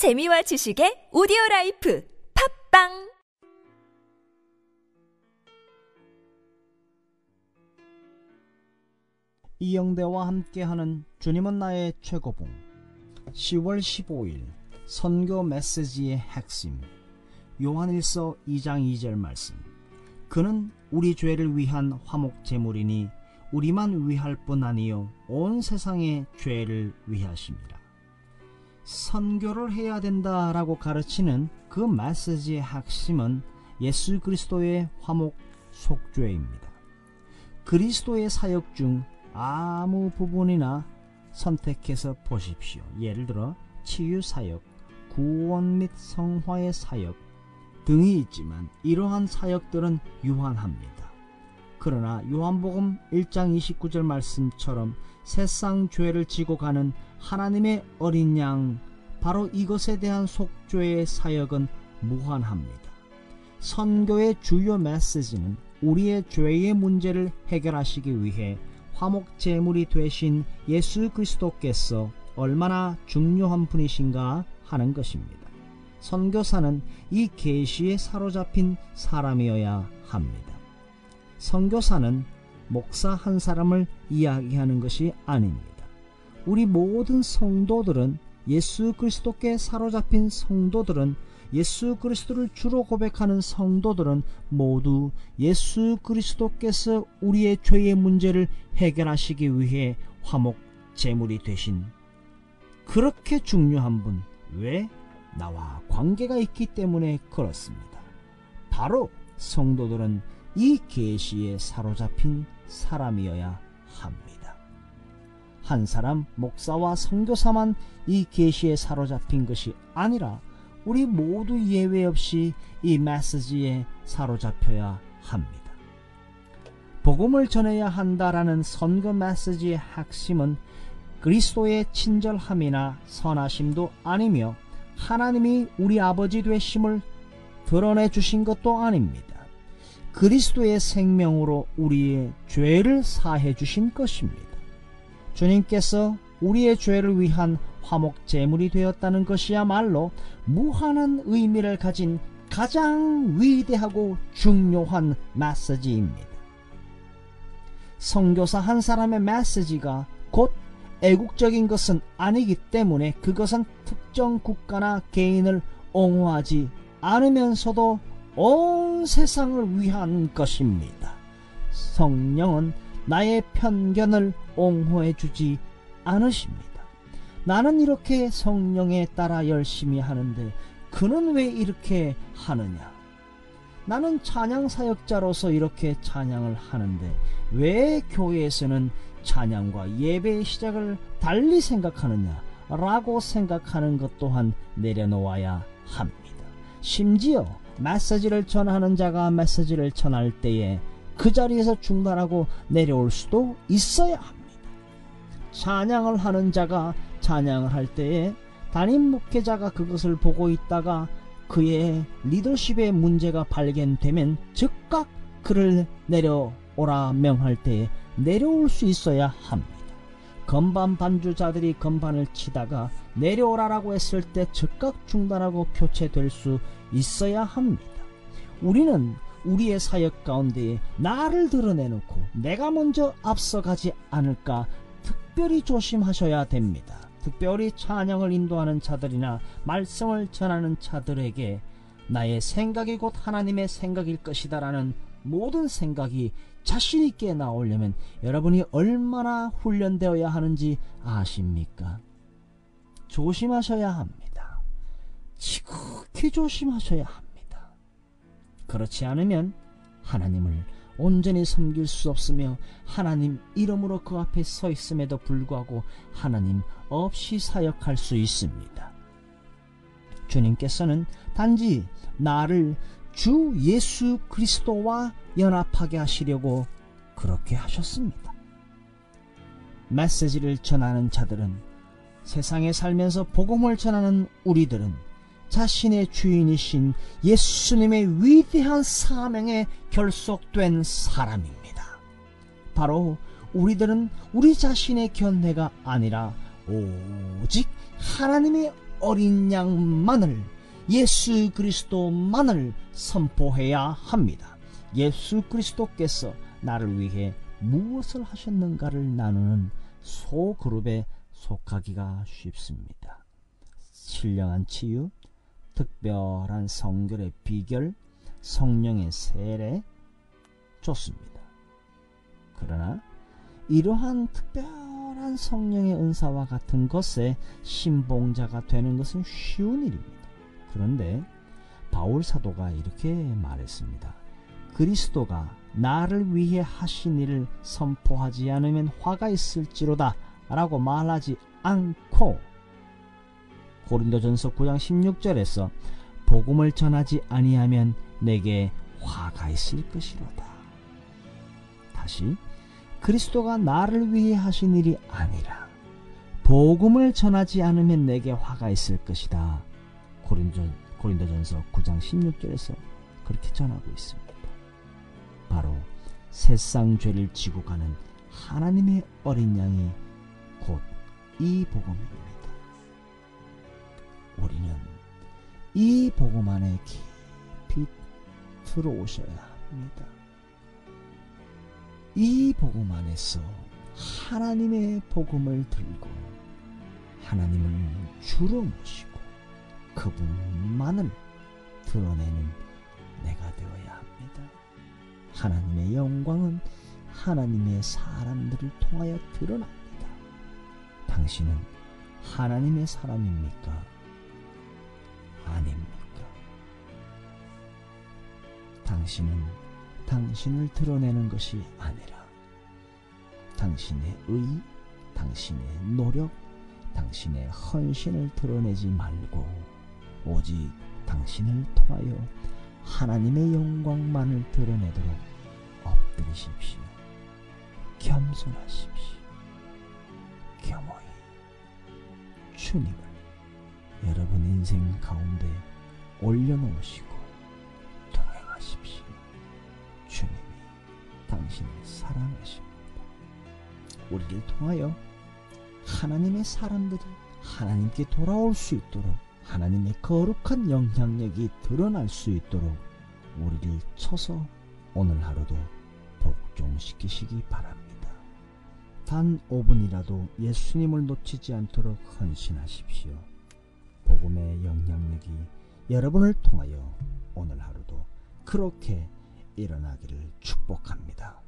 재미와 지식의 오디오라이프 팟빵! 이영대와 함께하는 주님은 나의 최고봉 10월 15일 선교 메시지의 핵심 요한일서 2장 2절 말씀. 그는 우리 죄를 위한 화목 제물이니 우리만 위할 뿐 아니요 온 세상의 죄를 위하십니다. 선교를 해야 된다라고 가르치는 그 메시지의 핵심은 예수 그리스도의 화목 속죄입니다. 그리스도의 사역 중 아무 부분이나 선택해서 보십시오. 예를 들어 치유사역, 구원 및 성화의 사역 등이 있지만 이러한 사역들은 유한합니다. 그러나 요한복음 1장 29절 말씀처럼 세상 죄를 지고 가는 하나님의 어린 양, 바로 이것에 대한 속죄의 사역은 무한합니다. 선교의 주요 메시지는 우리의 죄의 문제를 해결하시기 위해 화목 제물이 되신 예수 그리스도께서 얼마나 중요한 분이신가 하는 것입니다. 선교사는 이 계시에 사로잡힌 사람이어야 합니다. 선교사는 목사 한 사람을 이야기하는 것이 아닙니다. 우리 모든 성도들은 예수 그리스도께 사로잡힌 성도들은 예수 그리스도를 주로 고백하는 성도들은 모두 예수 그리스도께서 우리의 죄의 문제를 해결하시기 위해 화목 제물이 되신 그렇게 중요한 분, 왜? 나와 관계가 있기 때문에 그렇습니다. 바로 성도들은 이 계시에 사로잡힌 사람이어야 합니다. 한 사람, 목사와 선교사만 이 계시에 사로잡힌 것이 아니라 우리 모두 예외 없이 이 메시지에 사로잡혀야 합니다. 복음을 전해야 한다라는 선교 메시지의 핵심은 그리스도의 친절함이나 선하심도 아니며 하나님이 우리 아버지 되심을 드러내 주신 것도 아닙니다. 그리스도의 생명으로 우리의 죄를 사해 주신 것입니다. 주님께서 우리의 죄를 위한 화목 제물이 되었다는 것이야말로 무한한 의미를 가진 가장 위대하고 중요한 메시지입니다. 선교사 한 사람의 메시지가 곧 애국적인 것은 아니기 때문에 그것은 특정 국가나 개인을 옹호하지 않으면서도 온 세상을 위한 것입니다. 성령은 나의 편견을 옹호해 주지 않으십니다. 나는 이렇게 성령에 따라 열심히 하는데 그는 왜 이렇게 하느냐? 나는 찬양 사역자로서 이렇게 찬양을 하는데 왜 교회에서는 찬양과 예배의 시작을 달리 생각하느냐? 라고 생각하는 것 또한 내려놓아야 합니다. 심지어 메시지를 전하는 자가 메시지를 전할 때에 그 자리에서 중단하고 내려올 수도 있어야 합니다. 찬양을 하는 자가 찬양을 할 때에 담임 목회자가 그것을 보고 있다가 그의 리더십에 문제가 발견되면 즉각 그를 내려오라 명할 때에 내려올 수 있어야 합니다. 건반 반주자들이 건반을 치다가 내려오라라고 했을 때 즉각 중단하고 교체될 수 있어야 합니다. 우리는 우리의 사역 가운데에 나를 드러내놓고 내가 먼저 앞서가지 않을까 특별히 조심하셔야 됩니다. 특별히 찬양을 인도하는 자들이나 말씀을 전하는 자들에게 나의 생각이 곧 하나님의 생각일 것이다라는 모든 생각이 자신있게 나오려면 여러분이 얼마나 훈련되어야 하는지 아십니까? 조심하셔야 합니다. 지극히 조심하셔야 합니다. 그렇지 않으면 하나님을 온전히 섬길 수 없으며 하나님 이름으로 그 앞에 서 있음에도 불구하고 하나님 없이 사역할 수 있습니다. 주님께서는 단지 나를 주 예수 그리스도와 연합하게 하시려고 그렇게 하셨습니다. 메시지를 전하는 자들은 세상에 살면서 복음을 전하는 우리들은 자신의 주인이신 예수님의 위대한 사명에 결속된 사람입니다. 바로 우리들은 우리 자신의 견해가 아니라 오직 하나님의 어린 양만을, 예수 그리스도만을 선포해야 합니다. 예수 그리스도께서 나를 위해 무엇을 하셨는가를 나누는 소그룹에 속하기가 쉽습니다. 신령한 치유, 특별한 성결의 비결, 성령의 세례, 좋습니다. 그러나 이러한 특별한 성령의 은사와 같은 것에 신봉자가 되는 것은 쉬운 일입니다. 그런데 바울사도가 이렇게 말했습니다. 그리스도가 나를 위해 하신 일을 선포하지 않으면 화가 있을지로다 라고 말하지 않고, 고린도전서 9장 16절에서 복음을 전하지 아니하면 내게 화가 있을 것이로다. 다시 그리스도가 나를 위해 하신 일이 아니라 복음을 전하지 않으면 내게 화가 있을 것이다. 고린도전서 9장 16절에서 그렇게 전하고 있습니다. 바로 세상 죄를 지고 가는 하나님의 어린 양이 곧 이 복음입니다. 우리는 이 복음 안에 깊이 들어오셔야 합니다. 이 복음 안에서 하나님의 복음을 들고 하나님을 주로 모시고 그분만을 드러내는 내가 되어야 합니다. 하나님의 영광은 하나님의 사람들을 통하여 드러납니다. 당신은 하나님의 사람입니까? 아닙니까? 당신은 당신을 드러내는 것이 아니라 당신의 의, 당신의 노력, 당신의 헌신을 드러내지 말고 오직 당신을 통하여 하나님의 영광만을 드러내도록 엎드리십시오. 겸손하십시오. 겸허히 주님을 여러분 인생 가운데 올려놓으시고 동행하십시오. 주님이 당신을 사랑하십니다. 우리를 통하여 하나님의 사람들이 하나님께 돌아올 수 있도록, 하나님의 거룩한 영향력이 드러날 수 있도록 우리를 쳐서 오늘 하루도 복종시키시기 바랍니다. 단 5분이라도 예수님을 놓치지 않도록 헌신하십시오. 복음의 영향력이 여러분을 통하여 오늘 하루도 그렇게 일어나기를 축복합니다.